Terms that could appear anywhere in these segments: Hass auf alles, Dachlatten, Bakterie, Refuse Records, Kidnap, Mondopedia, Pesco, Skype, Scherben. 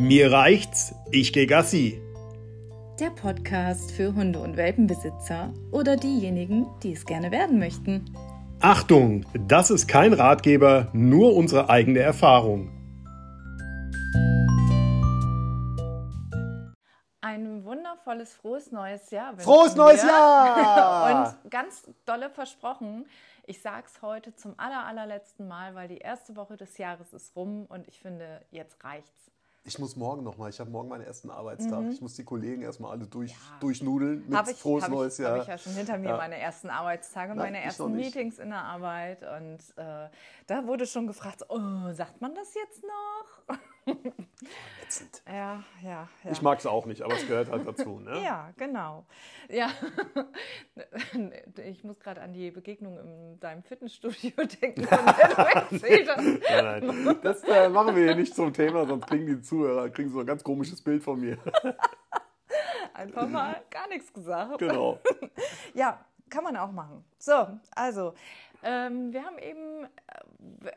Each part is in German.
Mir reicht's, ich geh Gassi. Der Podcast für Hunde- und Welpenbesitzer oder diejenigen, die es gerne werden möchten. Achtung, das ist kein Ratgeber, nur unsere eigene Erfahrung. Ein wundervolles, frohes neues Jahr. Frohes neues Jahr! Und ganz dolle versprochen, ich sag's heute zum allerletzten Mal, weil die erste Woche des Jahres ist rum und ich finde, jetzt reicht's. Ich muss morgen nochmal, ich habe morgen meinen ersten Arbeitstag. Ich muss die Kollegen erstmal alle durchnudeln mit frohes neues Jahr. Habe ich ja schon hinter mir meine ersten Arbeitstage, meine ersten Meetings in der Arbeit. Und da wurde schon gefragt, oh, sagt man das jetzt noch? Letztend. Ja. Ich mag es auch nicht, aber es gehört halt dazu. Ne? Ja, genau. Ja. Ich muss gerade an die Begegnung in deinem Fitnessstudio denken. Nein. Das machen wir hier nicht zum Thema, sonst kriegen die Zuhörer kriegen so ein ganz komisches Bild von mir. Einfach mal gar nichts gesagt. Genau. Ja, kann man auch machen. So, also, wir haben eben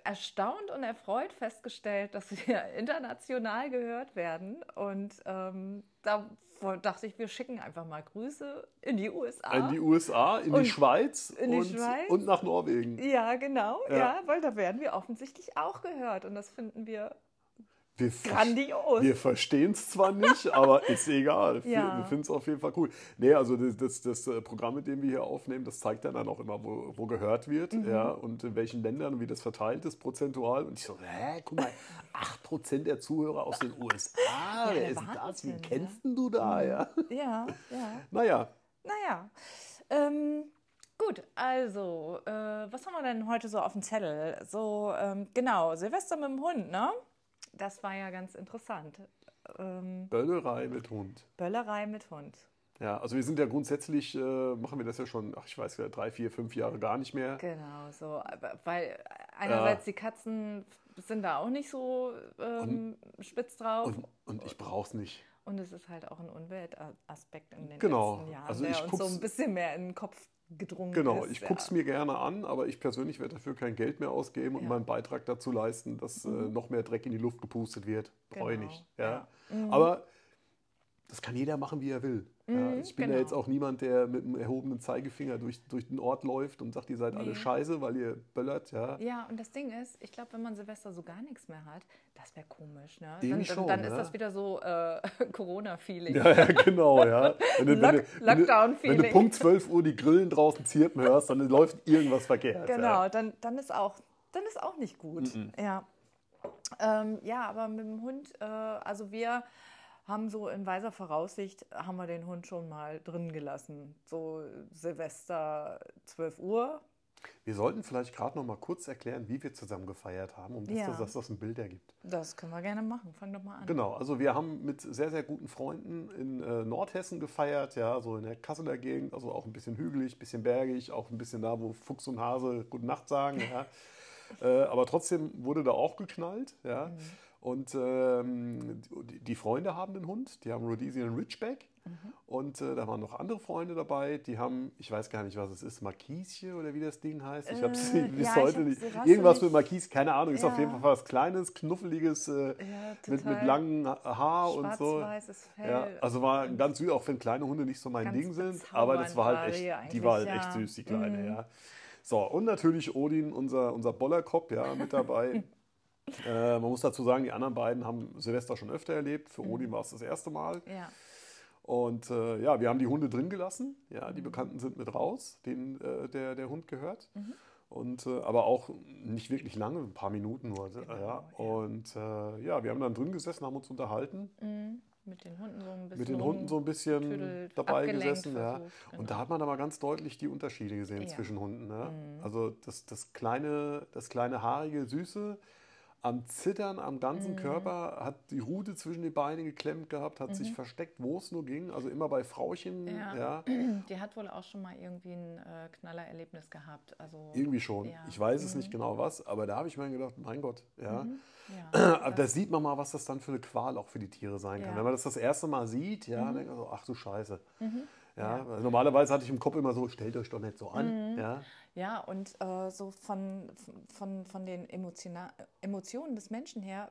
erstaunt und erfreut festgestellt, dass wir international gehört werden. Und da dachte ich, wir schicken einfach mal Grüße in die USA. In die USA, in die Schweiz. Und nach Norwegen. Ja, genau. Ja, weil da werden wir offensichtlich auch gehört. Und das finden wir... grandios. Wir verstehen es zwar nicht, aber ist egal. Ja. Wir finden es auf jeden Fall cool. Nee, also das Programm, mit dem wir hier aufnehmen, das zeigt dann auch immer, wo gehört wird, und in welchen Ländern, wie das verteilt ist, prozentual. Und ich so, guck mal, 8% der Zuhörer aus den USA, wer ist das? Wie kennst du da? Ja. Naja. Gut, also, was haben wir denn heute so auf dem Zettel? So, genau, Silvester mit dem Hund, ne? Das war ja ganz interessant. Böllerei mit Hund. Ja, also wir sind ja grundsätzlich, machen wir das ja schon, ich weiß gar nicht, 3, 4, 5 Jahre gar nicht mehr. Genau, so, weil einerseits die Katzen sind da auch nicht so spitz drauf. Und ich brauch's nicht. Und es ist halt auch ein Umweltaspekt in den letzten Jahren, also der uns so ein bisschen mehr in den Kopf gedrungen ist. Ich guck's mir gerne an, aber ich persönlich werde dafür kein Geld mehr ausgeben und meinen Beitrag dazu leisten, dass noch mehr Dreck in die Luft gepustet wird. Brauche ich nicht. Ja. Mhm. Aber das kann jeder machen, wie er will. Ja, ich bin ja jetzt auch niemand, der mit einem erhobenen Zeigefinger durch den Ort läuft und sagt, ihr seid alle scheiße, weil ihr böllert. Ja, und das Ding ist, ich glaube, wenn man Silvester so gar nichts mehr hat, das wäre komisch. Ne? Dann ist das wieder so Corona-Feeling. Ja, genau. Lockdown-Feeling. Wenn du Punkt 12 Uhr die Grillen draußen zirpen hörst, dann läuft irgendwas verkehrt. Genau, dann ist auch nicht gut. Ja. Ja, aber mit dem Hund, also wir... haben so in weiser Voraussicht, haben wir den Hund schon mal drin gelassen. So Silvester 12 Uhr. Wir sollten vielleicht gerade noch mal kurz erklären, wie wir zusammen gefeiert haben, dass das ein Bild ergibt. Das können wir gerne machen. Fang doch mal an. Genau, also wir haben mit sehr, sehr guten Freunden in Nordhessen gefeiert, so in der Kasseler Gegend, also auch ein bisschen hügelig, ein bisschen bergig, auch ein bisschen da, wo Fuchs und Hase Gute Nacht sagen. Aber trotzdem wurde da auch geknallt, Und die Freunde haben den Hund, die haben Rhodesian Ridgeback. Und da waren noch andere Freunde dabei, die haben, ich weiß gar nicht, was es ist, Markieschen oder wie das Ding heißt. Ich habe es bis heute nicht. Irgendwas mit Markieschen, keine Ahnung. Ist auf jeden Fall was Kleines, Knuffeliges, mit langem Haar und so. Schwarz-weißes Fell. Ja, also war ganz süß, auch wenn kleine Hunde nicht so mein Ding sind. Aber das war halt echt, die war halt echt süß, die Kleine. So, und natürlich Odin, unser Bollerkopf, mit dabei. Man muss dazu sagen, die anderen beiden haben Silvester schon öfter erlebt. Für Odin war es das erste Mal. Ja. Und wir haben die Hunde drin gelassen. Ja, die Bekannten sind mit raus, denen der Hund gehört. Und, aber auch nicht wirklich lange, ein paar Minuten nur. Genau, Und wir haben dann drin gesessen, haben uns unterhalten. Mit den Hunden so ein bisschen, dabei gesessen. Und da hat man aber ganz deutlich die Unterschiede gesehen zwischen Hunden. Also das kleine haarige, süße, am Zittern, am ganzen Körper, hat die Rute zwischen die Beine geklemmt gehabt, hat sich versteckt, wo es nur ging, also immer bei Frauchen. Ja. Die hat wohl auch schon mal irgendwie ein Knallererlebnis gehabt. Also, irgendwie schon, ich weiß es nicht genau was, aber da habe ich mir gedacht, mein Gott, aber da sieht man mal, was das dann für eine Qual auch für die Tiere sein kann. Wenn man das erste Mal sieht, dann denkt man so, ach du Scheiße. Also normalerweise hatte ich im Kopf immer so, stellt euch doch nicht so an. Ja, und so von den Emotionen des Menschen her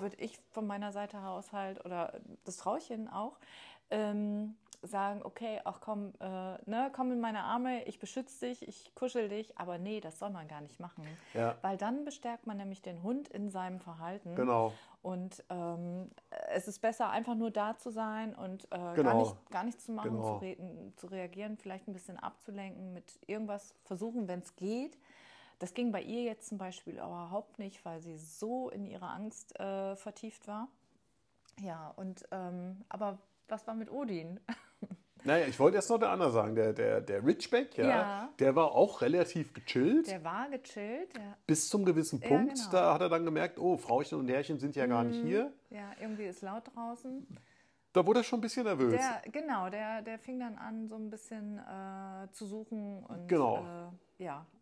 würde ich von meiner Seite aus halt, oder das Trauchen auch, sagen, okay, ach komm, komm in meine Arme, ich beschütze dich, ich kuschel dich, aber nee, das soll man gar nicht machen. Ja. Weil dann bestärkt man nämlich den Hund in seinem Verhalten. Genau. Und es ist besser, einfach nur da zu sein und gar nichts zu machen, genau, zu reagieren, vielleicht ein bisschen abzulenken, mit irgendwas versuchen, wenn es geht. Das ging bei ihr jetzt zum Beispiel aber überhaupt nicht, weil sie so in ihre Angst vertieft war. Ja, und aber was war mit Odin? Naja, ich wollte erst noch der Anna sagen, der Ridgeback, ja, der war auch relativ gechillt. Der war gechillt, ja. Bis zum gewissen Punkt, ja, genau, da hat er dann gemerkt, oh, Frauchen und Herrchen sind ja gar nicht hier. Ja, irgendwie ist laut draußen. Da wurde er schon ein bisschen nervös. Der fing dann an, so ein bisschen zu suchen und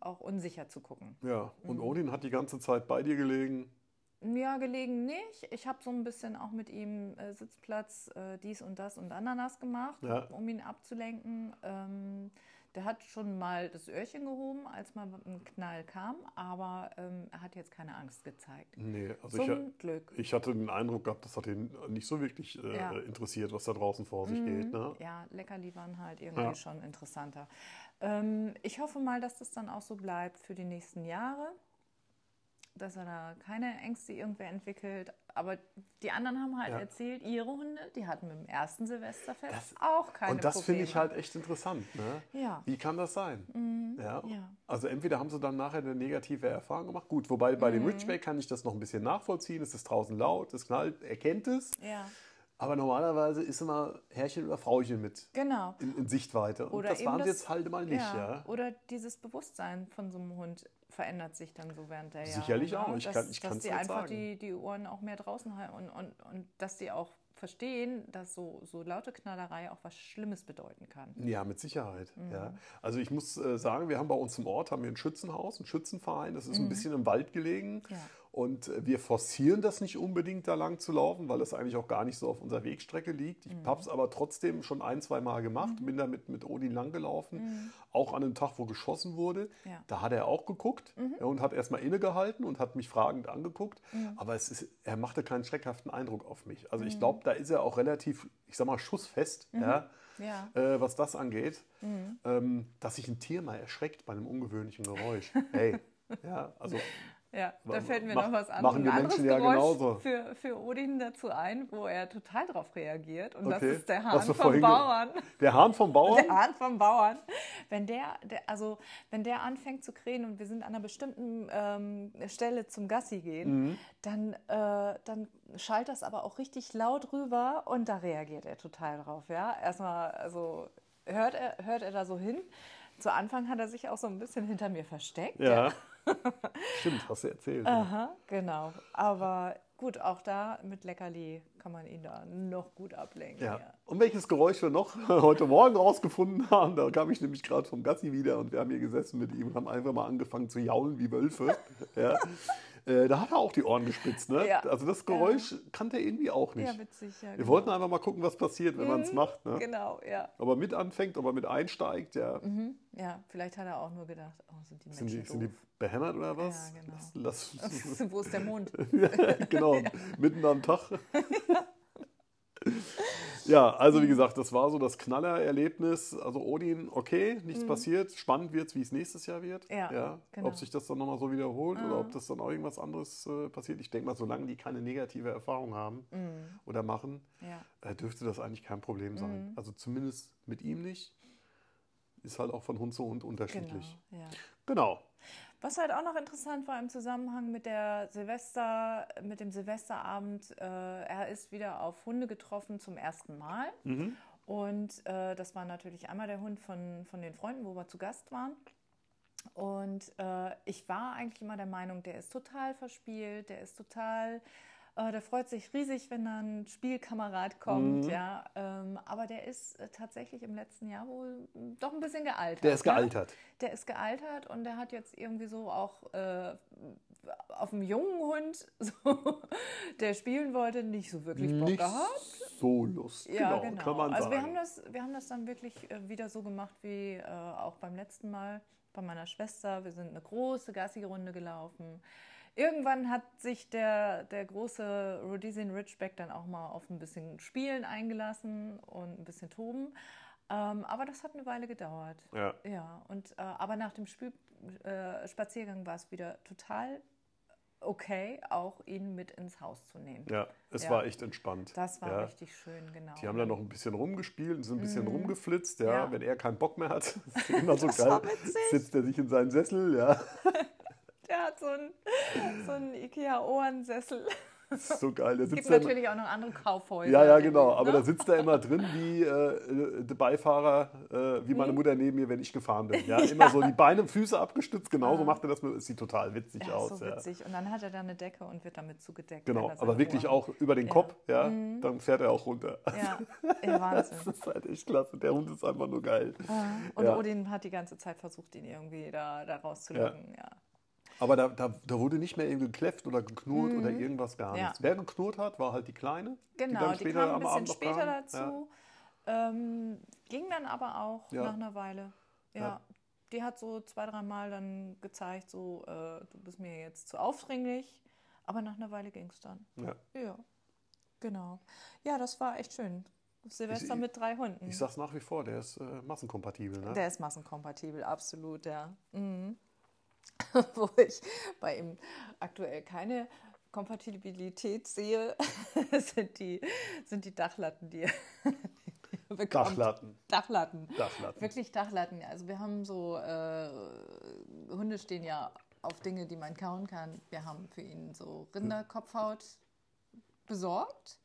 auch unsicher zu gucken. Ja, und Odin hat die ganze Zeit bei dir gelegen. Ja, gelegen nicht. Ich habe so ein bisschen auch mit ihm Sitzplatz, dies und das und Ananas gemacht, ja, um ihn abzulenken. Der hat schon mal das Öhrchen gehoben, als mal ein Knall kam, aber er hat jetzt keine Angst gezeigt. Nee, also Zum Glück. Ich hatte den Eindruck gehabt, das hat ihn nicht so wirklich interessiert, was da draußen vor sich geht. Ne? Ja, Leckerli waren halt irgendwie schon interessanter. Ich hoffe mal, dass das dann auch so bleibt für die nächsten Jahre, dass er da keine Ängste irgendwer entwickelt. Aber die anderen haben halt erzählt, ihre Hunde, die hatten mit dem ersten Silvesterfest auch keine Probleme. Und das finde ich halt echt interessant. Ne? Ja. Wie kann das sein? Also entweder haben sie dann nachher eine negative Erfahrung gemacht. Gut, wobei bei dem Ridgeback kann ich das noch ein bisschen nachvollziehen. Es ist draußen laut, es knallt, er kennt es. Ja. Aber normalerweise ist immer Herrchen oder Frauchen mit in Sichtweite. Und das waren sie jetzt halt mal nicht. Ja. Oder dieses Bewusstsein von so einem Hund verändert sich dann so während der Jahre. Sicherlich auch. Ich kann's nicht sagen. Dass die einfach die Ohren auch mehr draußen halten und dass die auch verstehen, dass so laute Knallerei auch was Schlimmes bedeuten kann. Ja, mit Sicherheit. Mhm. Ja. Also ich muss sagen, wir haben bei uns im Ort ein Schützenhaus, einen Schützenverein. Das ist ein bisschen im Wald gelegen. Ja. Und wir forcieren das nicht unbedingt, da lang zu laufen, weil das eigentlich auch gar nicht so auf unserer Wegstrecke liegt. Ich habe es aber trotzdem schon 1-2 Mal gemacht, bin da mit Odin lang gelaufen, auch an einem Tag, wo geschossen wurde. Ja. Da hat er auch geguckt und hat erstmal innegehalten und hat mich fragend angeguckt. Mhm. Aber er machte keinen schreckhaften Eindruck auf mich. Also ich glaube, da ist er auch relativ, ich sag mal, schussfest, was das angeht, dass sich ein Tier mal erschreckt bei einem ungewöhnlichen Geräusch. Hey, ja, also... Ja, da fällt mir noch was an. Machen wir Menschen ja genauso. Für Odin dazu ein, wo er total drauf reagiert. Und das ist der Hahn vom Bauern. Der Hahn vom Bauern? Der Hahn vom Bauern. Wenn der anfängt zu krähen und wir sind an einer bestimmten Stelle zum Gassi gehen, dann schallt das aber auch richtig laut rüber und da reagiert er total drauf. Ja? Erstmal hört er da so hin. Zu Anfang hat er sich auch so ein bisschen hinter mir versteckt. Ja. Stimmt, hast du erzählt. Aha, genau. Aber gut, auch da mit Leckerli kann man ihn da noch gut ablenken. Ja. Ja. Und welches Geräusch wir noch heute Morgen rausgefunden haben, da kam ich nämlich gerade vom Gassi wieder und wir haben hier gesessen mit ihm und haben einfach mal angefangen zu jaulen wie Wölfe. Ja. Da hat er auch die Ohren gespitzt. Ne? Ja. Also das Geräusch kannte er irgendwie auch nicht. Ja, witzig, ja, wir wollten einfach mal gucken, was passiert, wenn man es macht. Ne? Genau, ja. Ob er mit anfängt, ob er mit einsteigt. Ja, ja, vielleicht hat er auch nur gedacht, oh, sind die Menschen sind die behämmert oder was? Ja, genau. Wo ist der Mond? Ja, genau, ja. Mitten am Tag. Ja. Ja, also wie gesagt, das war so das Knallererlebnis. Also Odin, okay, nichts passiert. Spannend wird es, wie es nächstes Jahr wird. Ja, ja. Genau. Ob sich das dann nochmal so wiederholt oder ob das dann auch irgendwas anderes passiert. Ich denke mal, solange die keine negative Erfahrung haben oder machen, dürfte das eigentlich kein Problem sein. Also zumindest mit ihm nicht. Ist halt auch von Hund zu Hund unterschiedlich. Genau. Ja. Genau. Was halt auch noch interessant war im Zusammenhang mit dem Silvesterabend, er ist wieder auf Hunde getroffen zum ersten Mal. Und das war natürlich einmal der Hund von den Freunden, wo wir zu Gast waren. Und ich war eigentlich immer der Meinung, der ist total verspielt, der freut sich riesig, wenn dann ein Spielkamerad kommt, ja. Aber der ist tatsächlich im letzten Jahr wohl doch ein bisschen gealtert. Der ist gealtert. Der ist gealtert und der hat jetzt irgendwie so auch auf dem jungen Hund, der spielen wollte, nicht so wirklich Bock gehabt. Nicht so lustig, ja, genau. Kann man sagen. Wir haben das dann wirklich wieder so gemacht wie auch beim letzten Mal bei meiner Schwester. Wir sind eine große Gassi-Runde gelaufen. Irgendwann hat sich der große Rhodesian Ridgeback dann auch mal auf ein bisschen Spielen eingelassen und ein bisschen toben. Aber das hat eine Weile gedauert. Ja. Ja, und, aber nach dem Spaziergang war es wieder total okay, auch ihn mit ins Haus zu nehmen. Ja, es war echt entspannt. Das war richtig schön, genau. Die haben dann noch ein bisschen rumgespielt und sind ein bisschen rumgeflitzt. Ja, ja. Wenn er keinen Bock mehr hat, ist immer so geil, sitzt er sich in seinen Sessel. Ja. Der hat so einen Ikea-Ohrensessel. Das ist so geil. Es gibt natürlich auch noch andere Kaufhäuser. Ja, ja, genau. Aber da sitzt er immer drin wie der Beifahrer, wie meine Mutter neben mir, wenn ich gefahren bin. Ja, immer so die Beine und Füße abgestützt. Genauso macht er das. Es sieht total witzig aus. So witzig. Ja. Und dann hat er da eine Decke und wird damit zugedeckt. Genau, aber wirklich auch über den Kopf. Ja, dann fährt er auch runter. Ja, Wahnsinn. Das ist halt echt klasse. Der Hund ist einfach nur geil. Und Odin hat die ganze Zeit versucht, ihn irgendwie da rauszulocken. Ja. Aber da wurde nicht mehr irgendwie gekläfft oder geknurrt oder irgendwas, gar nichts. Ja. Wer geknurrt hat, war halt die Kleine. Genau, die, kam ein bisschen später dazu. Ja. Ging dann aber auch nach einer Weile. Ja, ja. Die hat so 2-3 Mal dann gezeigt, so, du bist mir jetzt zu aufdringlich. Aber nach einer Weile ging es dann. Ja. Ja, genau. Ja, das war echt schön. Silvester mit 3 Hunden. Ich sag's nach wie vor, der ist massenkompatibel. Ne? Der ist massenkompatibel, absolut, ja. Mhm. Wo ich bei ihm aktuell keine Kompatibilität sehe, sind die Dachlatten, die er bekommt. Dachlatten. Wirklich Dachlatten. Also wir haben so, Hunde stehen ja auf Dinge, die man kauen kann. Wir haben für ihn so Rinderkopfhaut besorgt.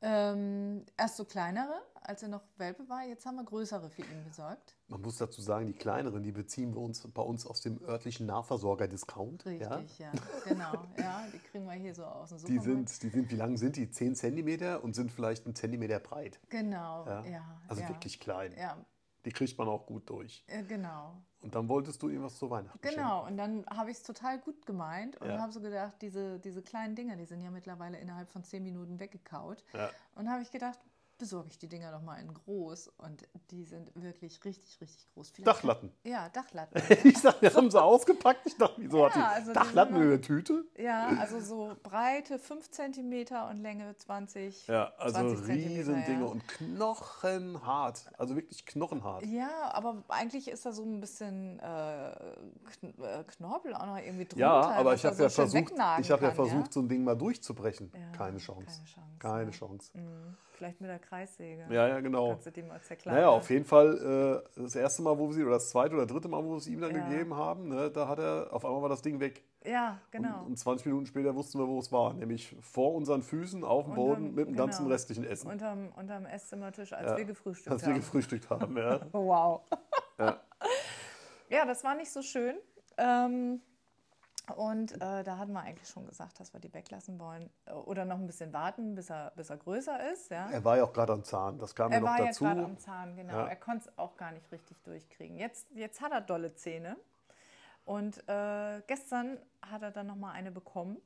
Erst so kleinere, als er noch Welpe war. Jetzt haben wir größere für ihn besorgt. Man muss dazu sagen, die kleineren, die beziehen wir uns bei uns aus dem örtlichen Nahversorger-Discount. Richtig, ja. Genau. Ja, die kriegen wir hier so aus dem Supermarkt. Wie lang sind die? 10 Zentimeter und sind vielleicht 1 Zentimeter breit. Genau, ja. Also wirklich klein. Ja. Die kriegt man auch gut durch. Genau. Und dann wolltest du ihm was zu Weihnachten schenken. Genau, und dann habe ich es total gut gemeint und habe so gedacht, diese kleinen Dinger, die sind ja mittlerweile innerhalb von 10 Minuten weggekaut. Ja. Und habe ich gedacht, besorge ich die Dinger noch mal in groß. Und die sind wirklich richtig, richtig groß. Vielleicht Dachlatten. Ja, Dachlatten. Ich dachte, wir haben sie ausgepackt. Ich dachte, wieso hat die also Dachlatten in der Tüte? Ja, also so Breite 5 cm und Länge 20 cm. Ja, also 20 Riesendinge und knochenhart. Also wirklich knochenhart. Ja, aber eigentlich ist da so ein bisschen Knorpel auch noch irgendwie drunter. Ja, aber ich habe versucht, so ein Ding mal durchzubrechen. Ja, keine Chance. Keine Chance. Mhm. Vielleicht mit der Kreissäge. Ja, ja, genau. Kannst du die mal zerkleinern. Naja, auf jeden Fall das erste Mal, wo wir sie, oder das zweite oder dritte Mal, wo wir es ihm dann gegeben haben, ne, da hat er, auf einmal war das Ding weg. Ja, genau. Und 20 Minuten später wussten wir, wo es war. Nämlich vor unseren Füßen, auf dem Boden, mit dem ganzen restlichen Essen. Unterm Esszimmertisch, als wir gefrühstückt haben. Ja. Wow. Ja. Ja, das war nicht so schön. Und da hatten wir eigentlich schon gesagt, dass wir die weglassen wollen oder noch ein bisschen warten, bis er größer ist. Ja. Er war ja auch gerade am Zahn, das kam ja noch dazu. Er war ja gerade am Zahn, genau. Ja. Er konnte es auch gar nicht richtig durchkriegen. Jetzt hat er dolle Zähne und gestern hat er dann nochmal eine bekommen.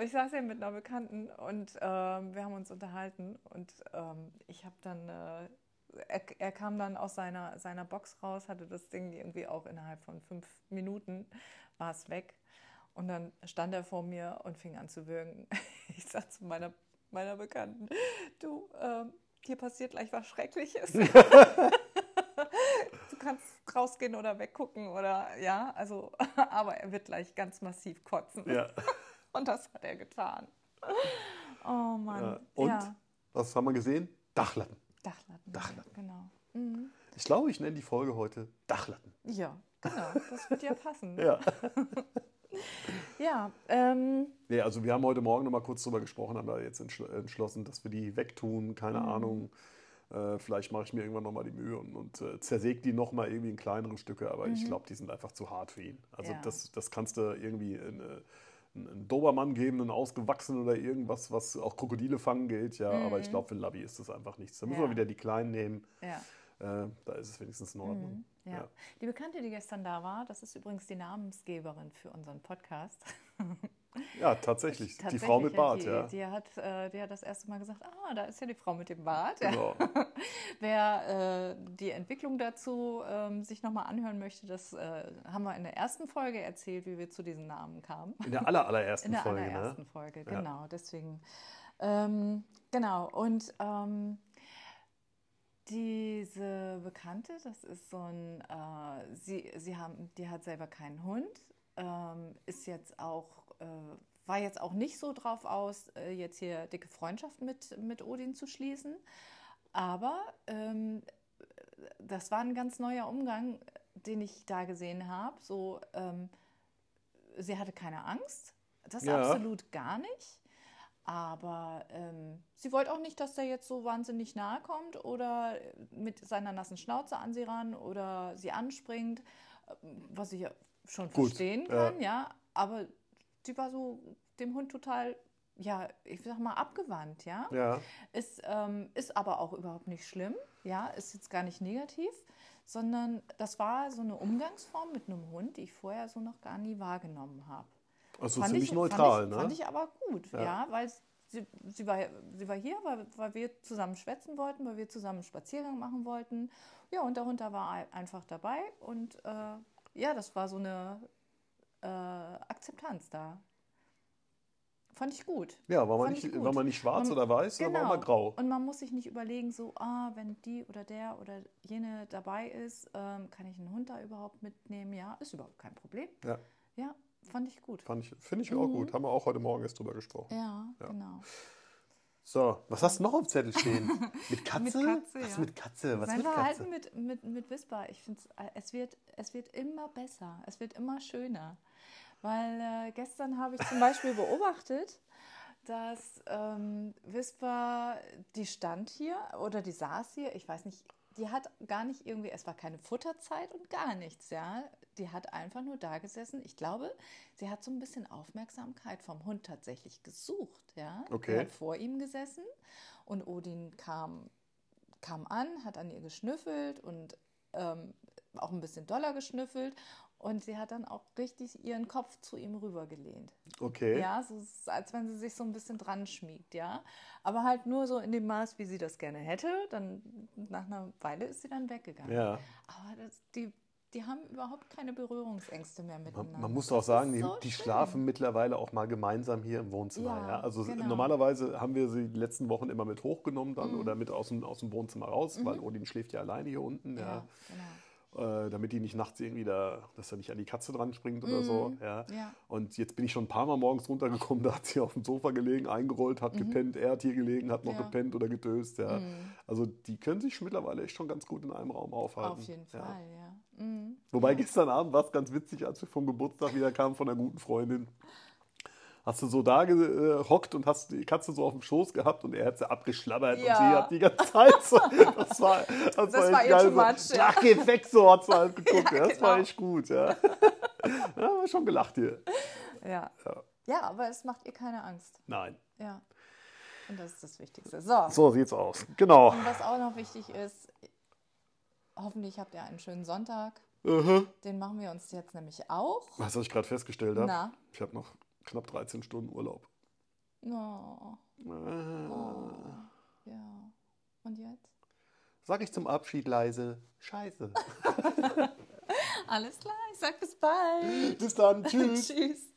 Ich saß ja mit einer Bekannten und wir haben uns unterhalten und ich habe dann... Er kam dann aus seiner Box raus, hatte das Ding irgendwie auch innerhalb von 5 Minuten, war es weg. Und dann stand er vor mir und fing an zu würgen. Ich sag zu meiner Bekannten, du, hier passiert gleich was Schreckliches. Du kannst rausgehen oder weggucken oder ja, also, aber er wird gleich ganz massiv kotzen. Ja. Und das hat er getan. Oh Mann. Ja. Und, was haben wir gesehen? Dachlatten. Genau. Mhm. Ich glaube, ich nenne die Folge heute Dachlatten. Ja, genau. Das wird ja passen. Ja. Ja. Nee, also wir haben heute Morgen noch mal kurz drüber gesprochen, haben da jetzt entschlossen, dass wir die wegtun. Keine Ahnung. Vielleicht mache ich mir irgendwann noch mal die Mühe und zersäge die noch mal irgendwie in kleinere Stücke. Aber ich glaube, die sind einfach zu hart für ihn. Also das kannst du irgendwie... Einen Dobermann geben, einen ausgewachsenen oder irgendwas, was auch Krokodile fangen geht, ja, aber ich glaube, für den Labby ist das einfach nichts. Da müssen wir wieder die Kleinen nehmen, da ist es wenigstens in Ordnung. Ja. Ja. Die Bekannte, die gestern da war, das ist übrigens die Namensgeberin für unseren Podcast, Ja, tatsächlich. Die Frau mit Bart, ja. Die hat das erste Mal gesagt, da ist ja die Frau mit dem Bart. Genau. Ja. Wer die Entwicklung dazu sich nochmal anhören möchte, das haben wir in der ersten Folge erzählt, wie wir zu diesen Namen kamen. In der allerersten Folge. In der allerersten Folge, genau. Ja. Deswegen, genau. Und diese Bekannte, das ist so ein, die hat selber keinen Hund, ist jetzt auch, war jetzt auch nicht so drauf aus, jetzt hier dicke Freundschaft mit Odin zu schließen, aber das war ein ganz neuer Umgang, den ich da gesehen habe. So, sie hatte keine Angst, das ja. Absolut gar nicht. Aber sie wollte auch nicht, dass der jetzt so wahnsinnig nahe kommt oder mit seiner nassen Schnauze an sie ran oder sie anspringt, was ich ja schon verstehen kann, ja. Aber die war so dem Hund total, ja, ich sag mal, abgewandt, ja. Ja. Ist aber auch überhaupt nicht schlimm, ja, ist jetzt gar nicht negativ, sondern das war so eine Umgangsform mit einem Hund, die ich vorher so noch gar nie wahrgenommen habe. Also ziemlich neutral, ne? Fand ich aber gut, ja, weil sie war hier, weil wir zusammen schwätzen wollten, weil wir zusammen einen Spaziergang machen wollten. Ja, und der Hund da war einfach dabei und ja, das war so eine Akzeptanz da. Fand ich gut. Ja, war man nicht schwarz oder weiß, genau. Sondern war man grau. Und man muss sich nicht überlegen, so, wenn die oder der oder jene dabei ist, kann ich einen Hund da überhaupt mitnehmen? Ja, ist überhaupt kein Problem. Ja. Fand ich gut. Finde ich auch gut. Haben wir auch heute Morgen erst drüber gesprochen. Ja, genau. So, was hast du noch auf dem Zettel stehen? Mit Katze? Sein Verhalten mit Whisper. Ich finde, es wird immer besser. Es wird immer schöner. Weil gestern habe ich zum Beispiel beobachtet, dass Whisper, die stand hier oder die saß hier, ich weiß nicht, die hat gar nicht irgendwie, es war keine Futterzeit und gar nichts, ja. Die hat einfach nur da gesessen. Ich glaube, sie hat so ein bisschen Aufmerksamkeit vom Hund tatsächlich gesucht, ja. Okay. Die hat vor ihm gesessen und Odin kam an, hat an ihr geschnüffelt und auch ein bisschen doller geschnüffelt und sie hat dann auch richtig ihren Kopf zu ihm rübergelehnt. Okay. Ja, so als wenn sie sich so ein bisschen dran schmiegt, ja. Aber halt nur so in dem Maß, wie sie das gerne hätte. Dann nach einer Weile ist sie dann weggegangen. Ja. Aber die haben überhaupt keine Berührungsängste mehr miteinander. Man muss auch sagen, die schlafen mittlerweile auch mal gemeinsam hier im Wohnzimmer. Ja, ja? Also genau. Normalerweise haben wir sie die letzten Wochen immer mit hochgenommen dann oder mit aus dem Wohnzimmer raus, weil Odin schläft ja alleine hier unten. Ja, genau. Damit die nicht nachts irgendwie dass er nicht an die Katze dran springt oder so. Ja. Ja. Und jetzt bin ich schon ein paar Mal morgens runtergekommen, da hat sie auf dem Sofa gelegen, eingerollt, hat gepennt, er hat hier gelegen, hat noch gepennt oder gedöst. Ja. Also die können sich mittlerweile echt schon ganz gut in einem Raum aufhalten. Auf jeden Fall, ja. Wobei gestern Abend war es ganz witzig, als wir vom Geburtstag wieder kamen von einer guten Freundin. Hast du so da gehockt und hast die Katze so auf dem Schoß gehabt und er hat sie abgeschlabbert und sie hat die ganze Zeit so, das war echt geil, so, ach, geh weg, so hat sie halt geguckt, ja, das war echt gut, ja. Da haben wir schon gelacht hier. Ja, aber es macht ihr keine Angst. Nein. Ja, und das ist das Wichtigste. So sieht's aus, genau. Und was auch noch wichtig ist, hoffentlich habt ihr einen schönen Sonntag. Den machen wir uns jetzt nämlich auch. Weißt du, was ich gerade festgestellt habe? Na? Ich habe noch knapp 13 Stunden Urlaub. Ja. Und jetzt? Sag ich zum Abschied leise, scheiße. Alles klar, ich sag bis bald. Bis dann, tschüss. Tschüss.